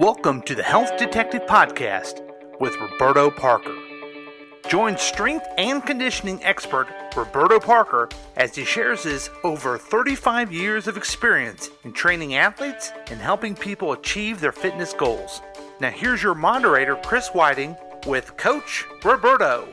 Welcome to the Health Detective Podcast with Roberto Parker. Join strength and conditioning expert Roberto Parker as he shares his over 35 years of experience in training athletes and helping people achieve their fitness goals. Now here's your moderator, Chris Whiting, with Coach Roberto.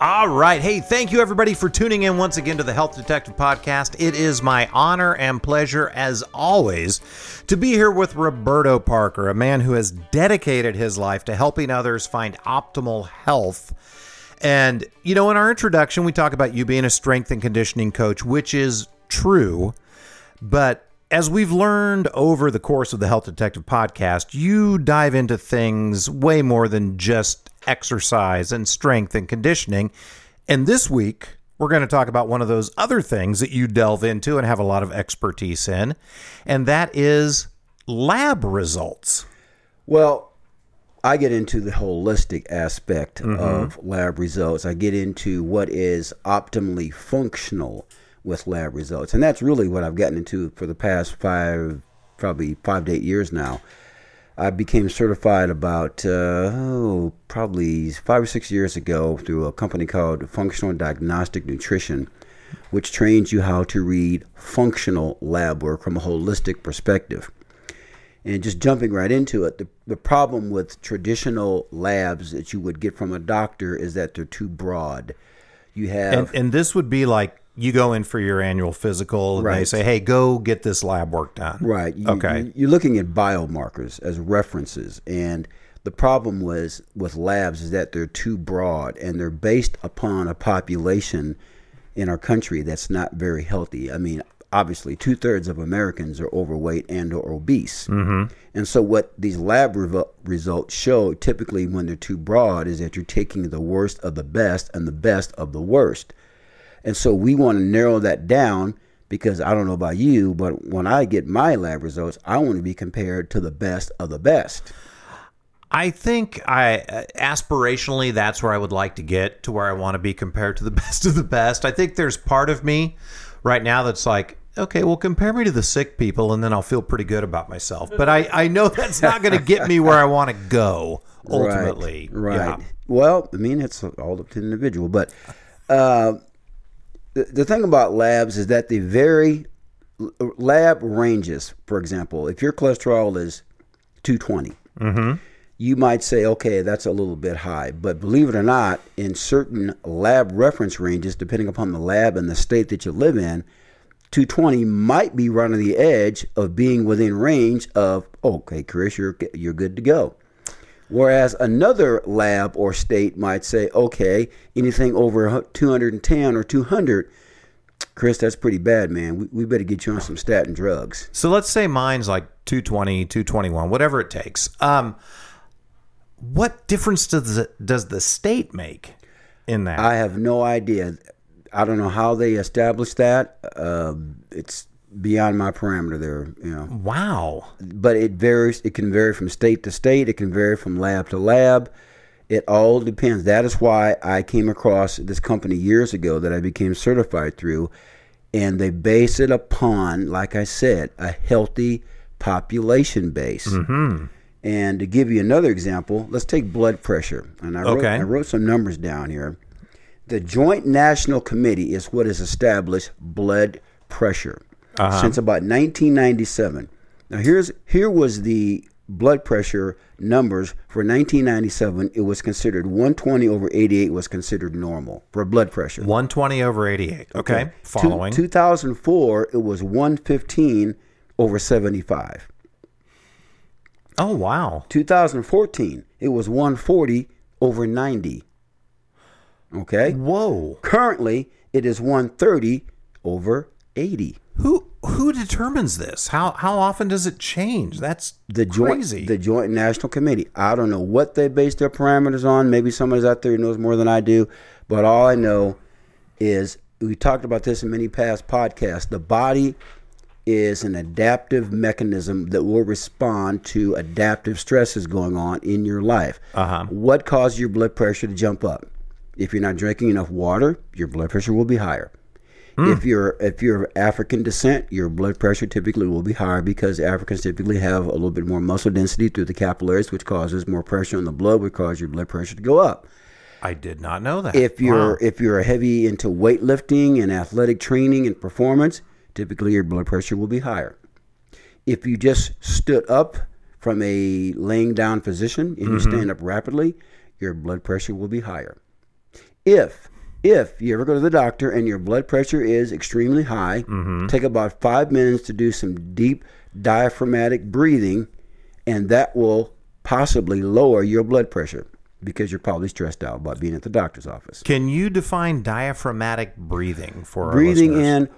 All right. Hey, thank you everybody for tuning in once again to the Health Detective Podcast. It is my honor and pleasure, as always, to be here with Roberto Parker, a man who has dedicated his life to helping others find optimal health. And, you know, in our introduction, we talk about you being a strength and conditioning coach, which is true. But as we've learned over the course of the Health Detective Podcast, you dive into things way more than just exercise and strength and conditioning. And this week, we're going to talk about one of those other things that you delve into and have a lot of expertise in, and that is lab results. Well, I get into the holistic aspect of lab results. I get into what is optimally functional with lab results. And that's really what I've gotten into for the past probably 5 to 8 years now. I became certified about probably 5 or 6 years ago through a company called Functional Diagnostic Nutrition, which trains you how to read functional lab work from a holistic perspective. And just jumping right into it, the problem with traditional labs that you would get from a doctor is that they're too broad. You have and this would be like, you go in for your annual physical, and they say, hey, go get this lab work done. Right. You're looking at biomarkers as references, and the problem was with labs is that they're too broad, and they're based upon a population in our country that's not very healthy. I mean, obviously, 2/3 of Americans are overweight and or obese. Mm-hmm. And so what these lab results show, typically when they're too broad, is that you're taking the worst of the best and the best of the worst. And so we want to narrow that down, because I don't know about you, but when I get my lab results, I want to be compared to the best of the best. I think aspirationally, that's where I would like to get to, where I want to be compared to the best of the best. I think there's part of me right now that's like, okay, well, compare me to the sick people and then I'll feel pretty good about myself. But I know that's not going to get me where I want to go ultimately. Right. Yeah. Well, I mean, it's all up to the individual, but... The thing about labs is that they vary. Lab ranges, for example, if your cholesterol is 220, you might say, okay, that's a little bit high. But believe it or not, in certain lab reference ranges, depending upon the lab and the state that you live in, 220 might be right on the edge of being within range of, okay, Chris, you're good to go. Whereas another lab or state might say, okay, anything over 210 or 200, Chris, that's pretty bad, man. We better get you on some statin drugs. So let's say mine's like 220, 221, whatever it takes. What difference does the state make in that? I have no idea. I don't know how they establish that. It's beyond my parameter there, you know. Wow. But it varies. It can vary from state to state. It can vary from lab to lab. It all depends. That is why I came across this company years ago that I became certified through, and they base it upon, like I said, a healthy population base. Mm-hmm. And to give you another example, let's take blood pressure. And I wrote some numbers down here. The Joint National Committee is what has established blood pressure. Since about 1997. Now, here was the blood pressure numbers for 1997. It was considered 120 over 88 was considered normal for blood pressure. 120 over 88. Okay. Following. 2004, it was 115 over 75. Oh, wow. 2014, it was 140 over 90. Okay. Whoa. Currently, it is 130 over 80. Who determines this? How often does it change? That's crazy. The Joint National Committee. I don't know what they base their parameters on. Maybe somebody's out there who knows more than I do. But all I know is, we talked about this in many past podcasts, the body is an adaptive mechanism that will respond to adaptive stresses going on in your life. What caused your blood pressure to jump up? If you're not drinking enough water, your blood pressure will be higher. If you're of African descent, your blood pressure typically will be higher because Africans typically have a little bit more muscle density through the capillaries, which causes more pressure on the blood, which causes your blood pressure to go up. I did not know that. If you're heavy into weightlifting and athletic training and performance, typically your blood pressure will be higher. If you just stood up from a laying down position and you stand up rapidly, your blood pressure will be higher. If you ever go to the doctor and your blood pressure is extremely high, take about 5 minutes to do some deep diaphragmatic breathing, and that will possibly lower your blood pressure because you're probably stressed out about being at the doctor's office. Can you define diaphragmatic breathing for our listeners? Breathing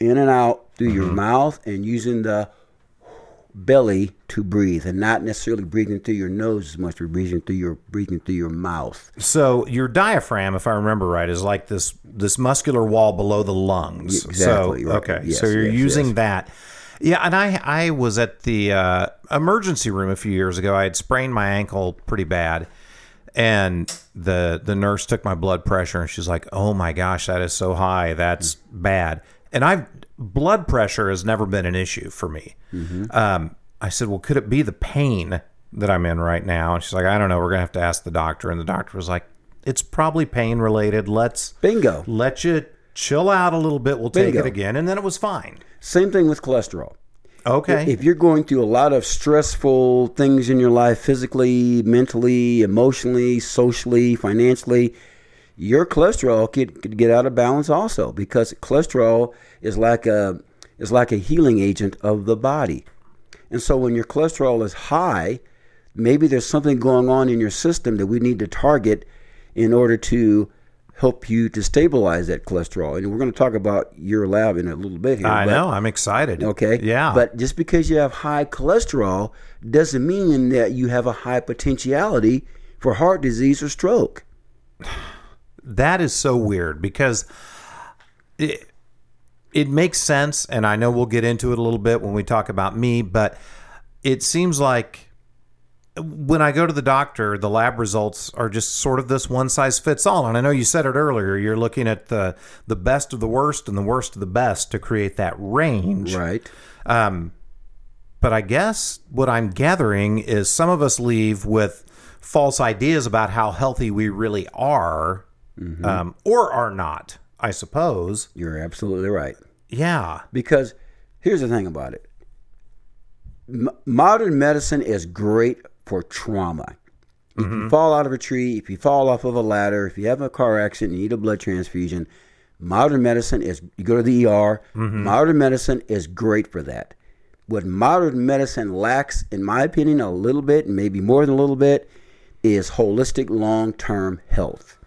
in and out through your mouth and using the belly to breathe, and not necessarily breathing through your nose as much as breathing through your mouth. So your diaphragm, if I remember right, is like this muscular wall below the lungs. Exactly. So, right. Okay. Yes, so you're using that. Yeah, and I was at the emergency room a few years ago. I had sprained my ankle pretty bad, and the nurse took my blood pressure, and she's like, "Oh my gosh, that is so high. That's bad." And blood pressure has never been an issue for me. I said, well, could it be the pain that I'm in right now? And she's like, I don't know. We're going to have to ask the doctor. And the doctor was like, it's probably pain related. Let you chill out a little bit. We'll take it again. And then it was fine. Same thing with cholesterol. Okay. If you're going through a lot of stressful things in your life, physically, mentally, emotionally, socially, financially, your cholesterol could get out of balance also, because cholesterol is like a healing agent of the body. And so when your cholesterol is high, maybe there's something going on in your system that we need to target in order to help you to stabilize that cholesterol. And we're going to talk about your lab in a little bit here. I know. I'm excited. Okay. Yeah. But just because you have high cholesterol doesn't mean that you have a high potentiality for heart disease or stroke. That is so weird, because it makes sense, and I know we'll get into it a little bit when we talk about me, but it seems like when I go to the doctor, the lab results are just sort of this one-size-fits-all. And I know you said it earlier, you're looking at the best of the worst and the worst of the best to create that range. Right. But I guess what I'm gathering is some of us leave with false ideas about how healthy we really are. Or are not, I suppose. You're absolutely right. Yeah. Because here's the thing about it. Modern medicine is great for trauma. If you fall out of a tree, if you fall off of a ladder, if you have a car accident, you need a blood transfusion, modern medicine is, you go to the ER, modern medicine is great for that. What modern medicine lacks, in my opinion, a little bit, maybe more than a little bit, is holistic long-term health.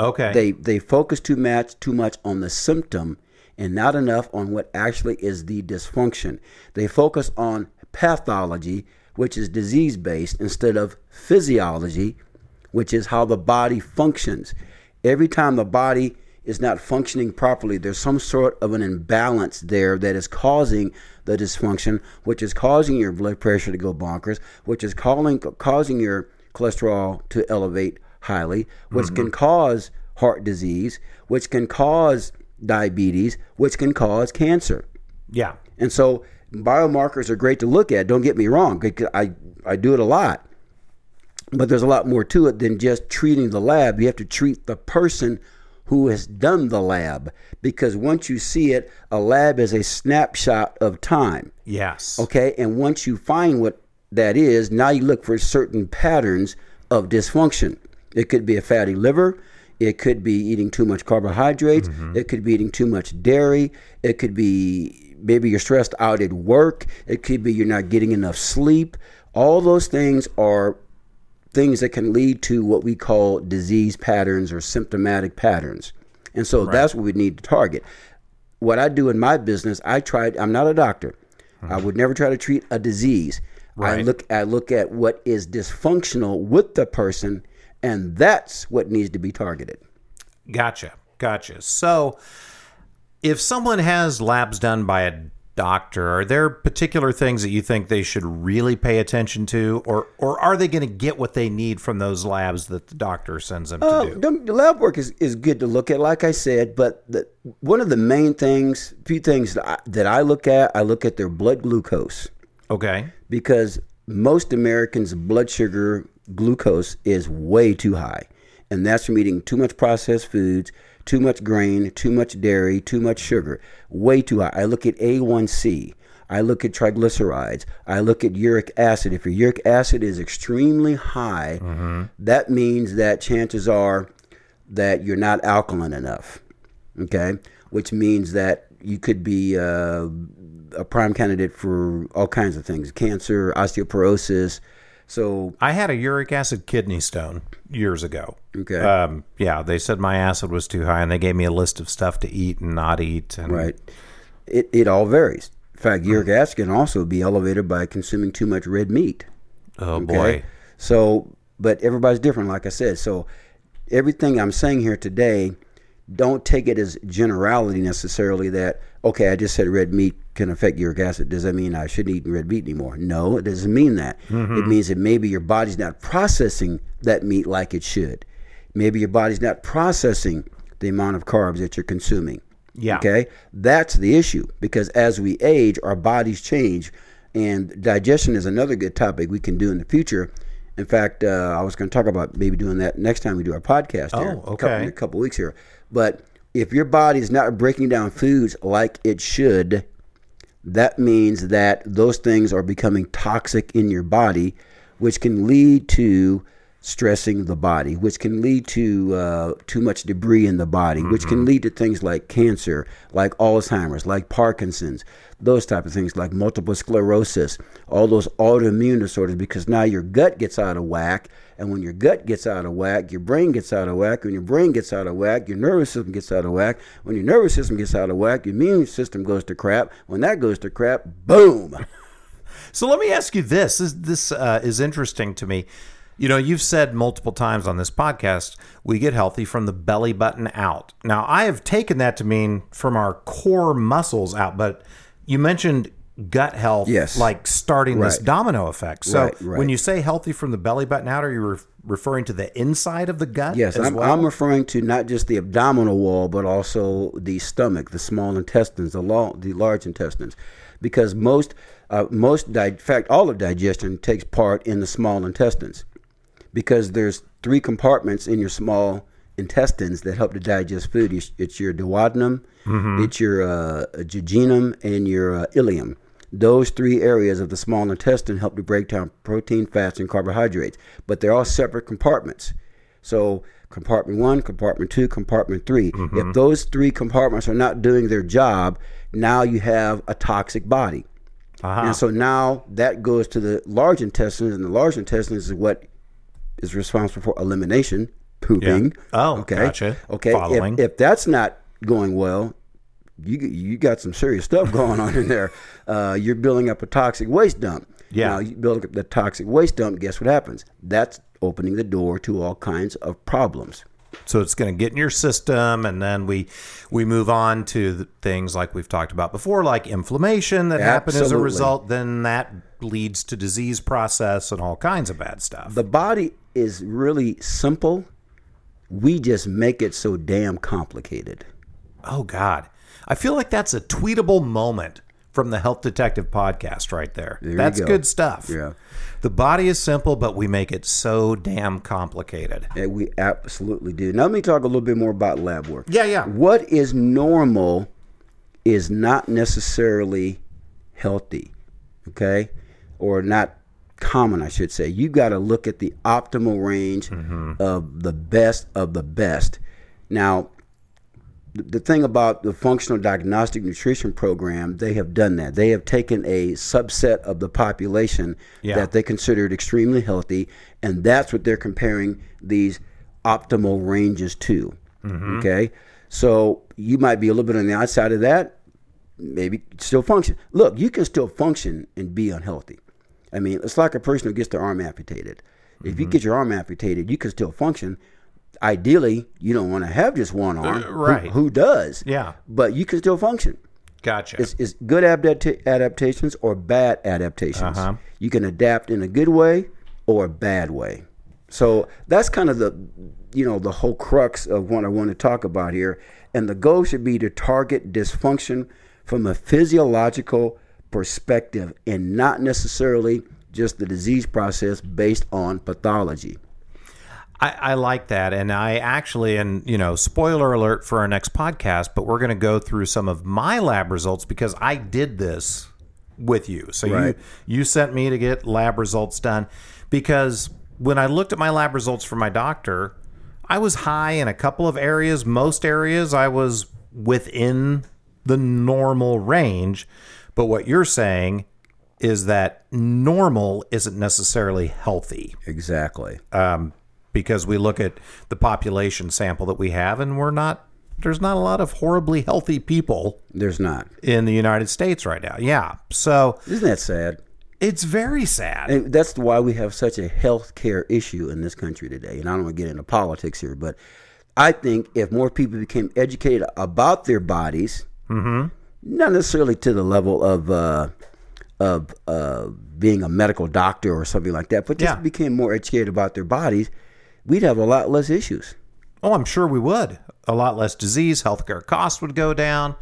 Okay. They focus too much on the symptom and not enough on what actually is the dysfunction. They focus on pathology, which is disease-based, instead of physiology, which is how the body functions. Every time the body is not functioning properly, there's some sort of an imbalance there that is causing the dysfunction, which is causing your blood pressure to go bonkers, which is causing your cholesterol to elevate highly, which can cause heart disease, which can cause diabetes, which can cause cancer. Yeah. And so biomarkers are great to look at. Don't get me wrong. I do it a lot. But there's a lot more to it than just treating the lab. You have to treat the person who has done the lab, because once you see it, a lab is a snapshot of time. Yes. Okay. And once you find what that is, now you look for certain patterns of dysfunction. It could be a fatty liver. It could be eating too much carbohydrates. It could be eating too much dairy. It could be maybe you're stressed out at work. It could be you're not getting enough sleep. All those things are things that can lead to what we call disease patterns or symptomatic patterns. And so that's what we need to target. What I do in my business, I'm not a doctor. I would never try to treat a disease. Right. I look at what is dysfunctional with the person, and that's what needs to be targeted. Gotcha. So if someone has labs done by a doctor, are there particular things that you think they should really pay attention to, or are they going to get what they need from those labs that the doctor sends them to do? The lab work is good to look at, like I said, but one of the main things, few things that I look at, their blood glucose. Okay. Because most Americans' blood sugar glucose is way too high, and that's from eating too much processed foods, too much grain, too much dairy, too much sugar, way too high. I look at A1C. I look at triglycerides. I look at uric acid. If your uric acid is extremely high, that means that chances are that you're not alkaline enough, okay? Which means that you could be a prime candidate for all kinds of things, cancer, osteoporosis. So I had a uric acid kidney stone years ago. Okay. Yeah, they said my acid was too high, and they gave me a list of stuff to eat and not eat. And right. It all varies. In fact, uric acid can also be elevated by consuming too much red meat. Oh, okay? Boy. So, but everybody's different, like I said. So everything I'm saying here today, don't take it as generality necessarily that, okay, I just said red meat can affect uric acid. Does that mean I shouldn't eat red meat anymore? No, it doesn't mean that. It means that maybe your body's not processing that meat like it should. Maybe your body's not processing the amount of carbs that you're consuming. Yeah. Okay? That's the issue, because as we age, our bodies change, and digestion is another good topic we can do in the future. In fact, I was going to talk about maybe doing that next time we do our podcast here. Oh, okay. In a couple weeks here. But if your body is not breaking down foods like it should, that means that those things are becoming toxic in your body, which can lead to stressing the body, which can lead to too much debris in the body, which can lead to things like cancer, like Alzheimer's, like Parkinson's, those type of things, like multiple sclerosis, all those autoimmune disorders, because now your gut gets out of whack, and when your gut gets out of whack, your brain gets out of whack. When your brain gets out of whack, your nervous system gets out of whack. When your nervous system gets out of whack, your immune system goes to crap. When that goes to crap, boom. So let me ask you this. This is interesting to me. You know, you've said multiple times on this podcast, we get healthy from the belly button out. Now, I have taken that to mean from our core muscles out, but you mentioned gut health, yes, like starting this domino effect. So when you say healthy from the belly button out, are you referring to the inside of the gut? Yes, I'm referring to not just the abdominal wall, but also the stomach, the small intestines, the large intestines, because all of digestion takes part in the small intestines. Because there's three compartments in your small intestines that help to digest food. It's your duodenum, it's your jejunum, and your ileum. Those three areas of the small intestine help to break down protein, fats, and carbohydrates. But they're all separate compartments. So compartment 1, compartment 2, compartment 3. If those three compartments are not doing their job, now you have a toxic body. And so now that goes to the large intestines, and the large intestines is what is responsible for elimination, pooping. Yeah. Oh, okay. Gotcha. Okay. Following. If that's not going well, you got some serious stuff going on in there. You're building up a toxic waste dump. Yeah. Now you build up the toxic waste dump. Guess what happens? That's opening the door to all kinds of problems. So it's going to get in your system, and then we move on to the things like we've talked about before, like inflammation that happened as a result. Then that leads to disease process and all kinds of bad stuff. The body is really simple. We just make it so damn complicated. Oh, God. I feel like that's a tweetable moment from the Health Detective podcast right there. That's good stuff. Yeah. The body is simple, but we make it so damn complicated. Yeah, we absolutely do. Now, let me talk a little bit more about lab work. Yeah. What is normal is not necessarily healthy, okay? Or not common, I should say. You got to look at the optimal range of the best of the best. Now, the thing about the Functional Diagnostic Nutrition Program, they have done that. They have taken a subset of the population that they considered extremely healthy, and that's what they're comparing these optimal ranges to. Okay? So you might be a little bit on the outside of that, maybe still function. Look, you can still function and be unhealthy. I mean, it's like a person who gets their arm amputated. If you get your arm amputated, you can still function. Ideally, you don't want to have just one arm. Right. Who does? Yeah. But you can still function. Gotcha. It's good adaptations or bad adaptations. Uh-huh. You can adapt in a good way or a bad way. So that's kind of the whole crux of what I want to talk about here. And the goal should be to target dysfunction from a physiological perspective and not necessarily just the disease process based on pathology. I like that. And I actually, spoiler alert for our next podcast, but we're going to go through some of my lab results because I did this with you. So right. You sent me to get lab results done because when I looked at my lab results from my doctor, I was high in a couple of areas. Most areas I was within the normal range. But what you're saying is that normal isn't necessarily healthy. Exactly. Because we look at the population sample that we have, and there's not a lot of horribly healthy people. There's not. In the United States right now. Yeah. So. Isn't that sad? It's very sad. And that's why we have such a healthcare issue in this country today. And I don't want to get into politics here, but I think if more people became educated about their bodies, mm-hmm. not necessarily to the level of being a medical doctor or something like that, but just became more educated about their bodies, we'd have a lot less issues. Oh, I'm sure we would. A lot less disease, healthcare costs would go down.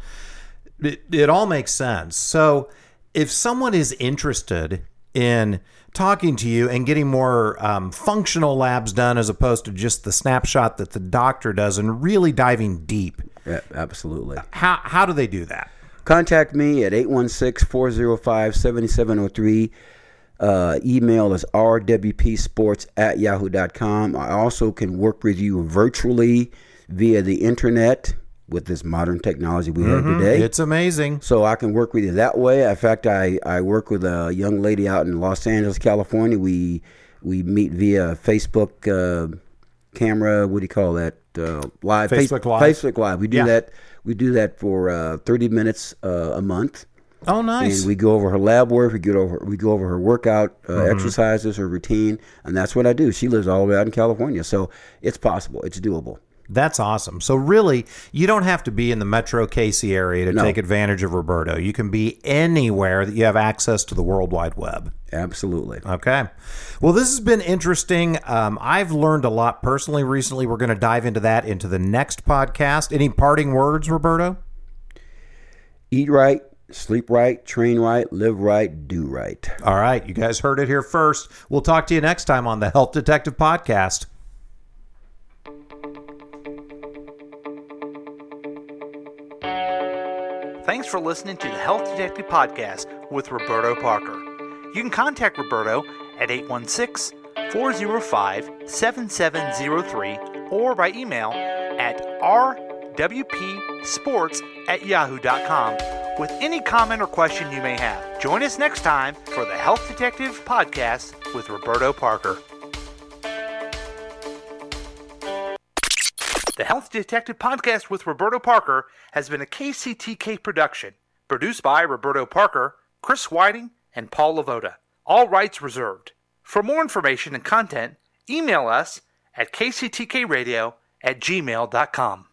It all makes sense. So if someone is interested in talking to you and getting more functional labs done as opposed to just the snapshot that the doctor does and really diving deep. Yeah, absolutely. How do they do that? Contact me at 816-405-7703. Email is rwpsports@yahoo.com. I also can work with you virtually via the internet with this modern technology we mm-hmm. have today. It's amazing. So I can work with you that way. In fact, I work with a young lady out in Los Angeles, California. We meet via Facebook camera. What do you call that? Live Facebook Live. We do that for 30 minutes a month. Oh, nice! And we go over her lab work. We go over her workout mm-hmm. exercises, her routine, and that's what I do. She lives all the way out in California, so it's possible. It's doable. That's awesome. So really, you don't have to be in the Metro KC area to take advantage of Roberto. You can be anywhere that you have access to the World Wide Web. Absolutely. Okay. Well, this has been interesting. I've learned a lot personally recently. We're going to dive into that into the next podcast. Any parting words, Roberto? Eat right. Sleep right, train right, live right, do right. All right. You guys heard it here first. We'll talk to you next time on the Health Detective Podcast. Thanks for listening to the Health Detective Podcast with Roberto Parker. You can contact Roberto at 816-405-7703 or by email at rwpsports@yahoo.com. with any comment or question you may have. Join us next time for the Health Detective Podcast with Roberto Parker. The Health Detective Podcast with Roberto Parker has been a KCTK production, produced by Roberto Parker, Chris Whiting, and Paul Lavoda. All rights reserved. For more information and content, email us at kctkradio@gmail.com.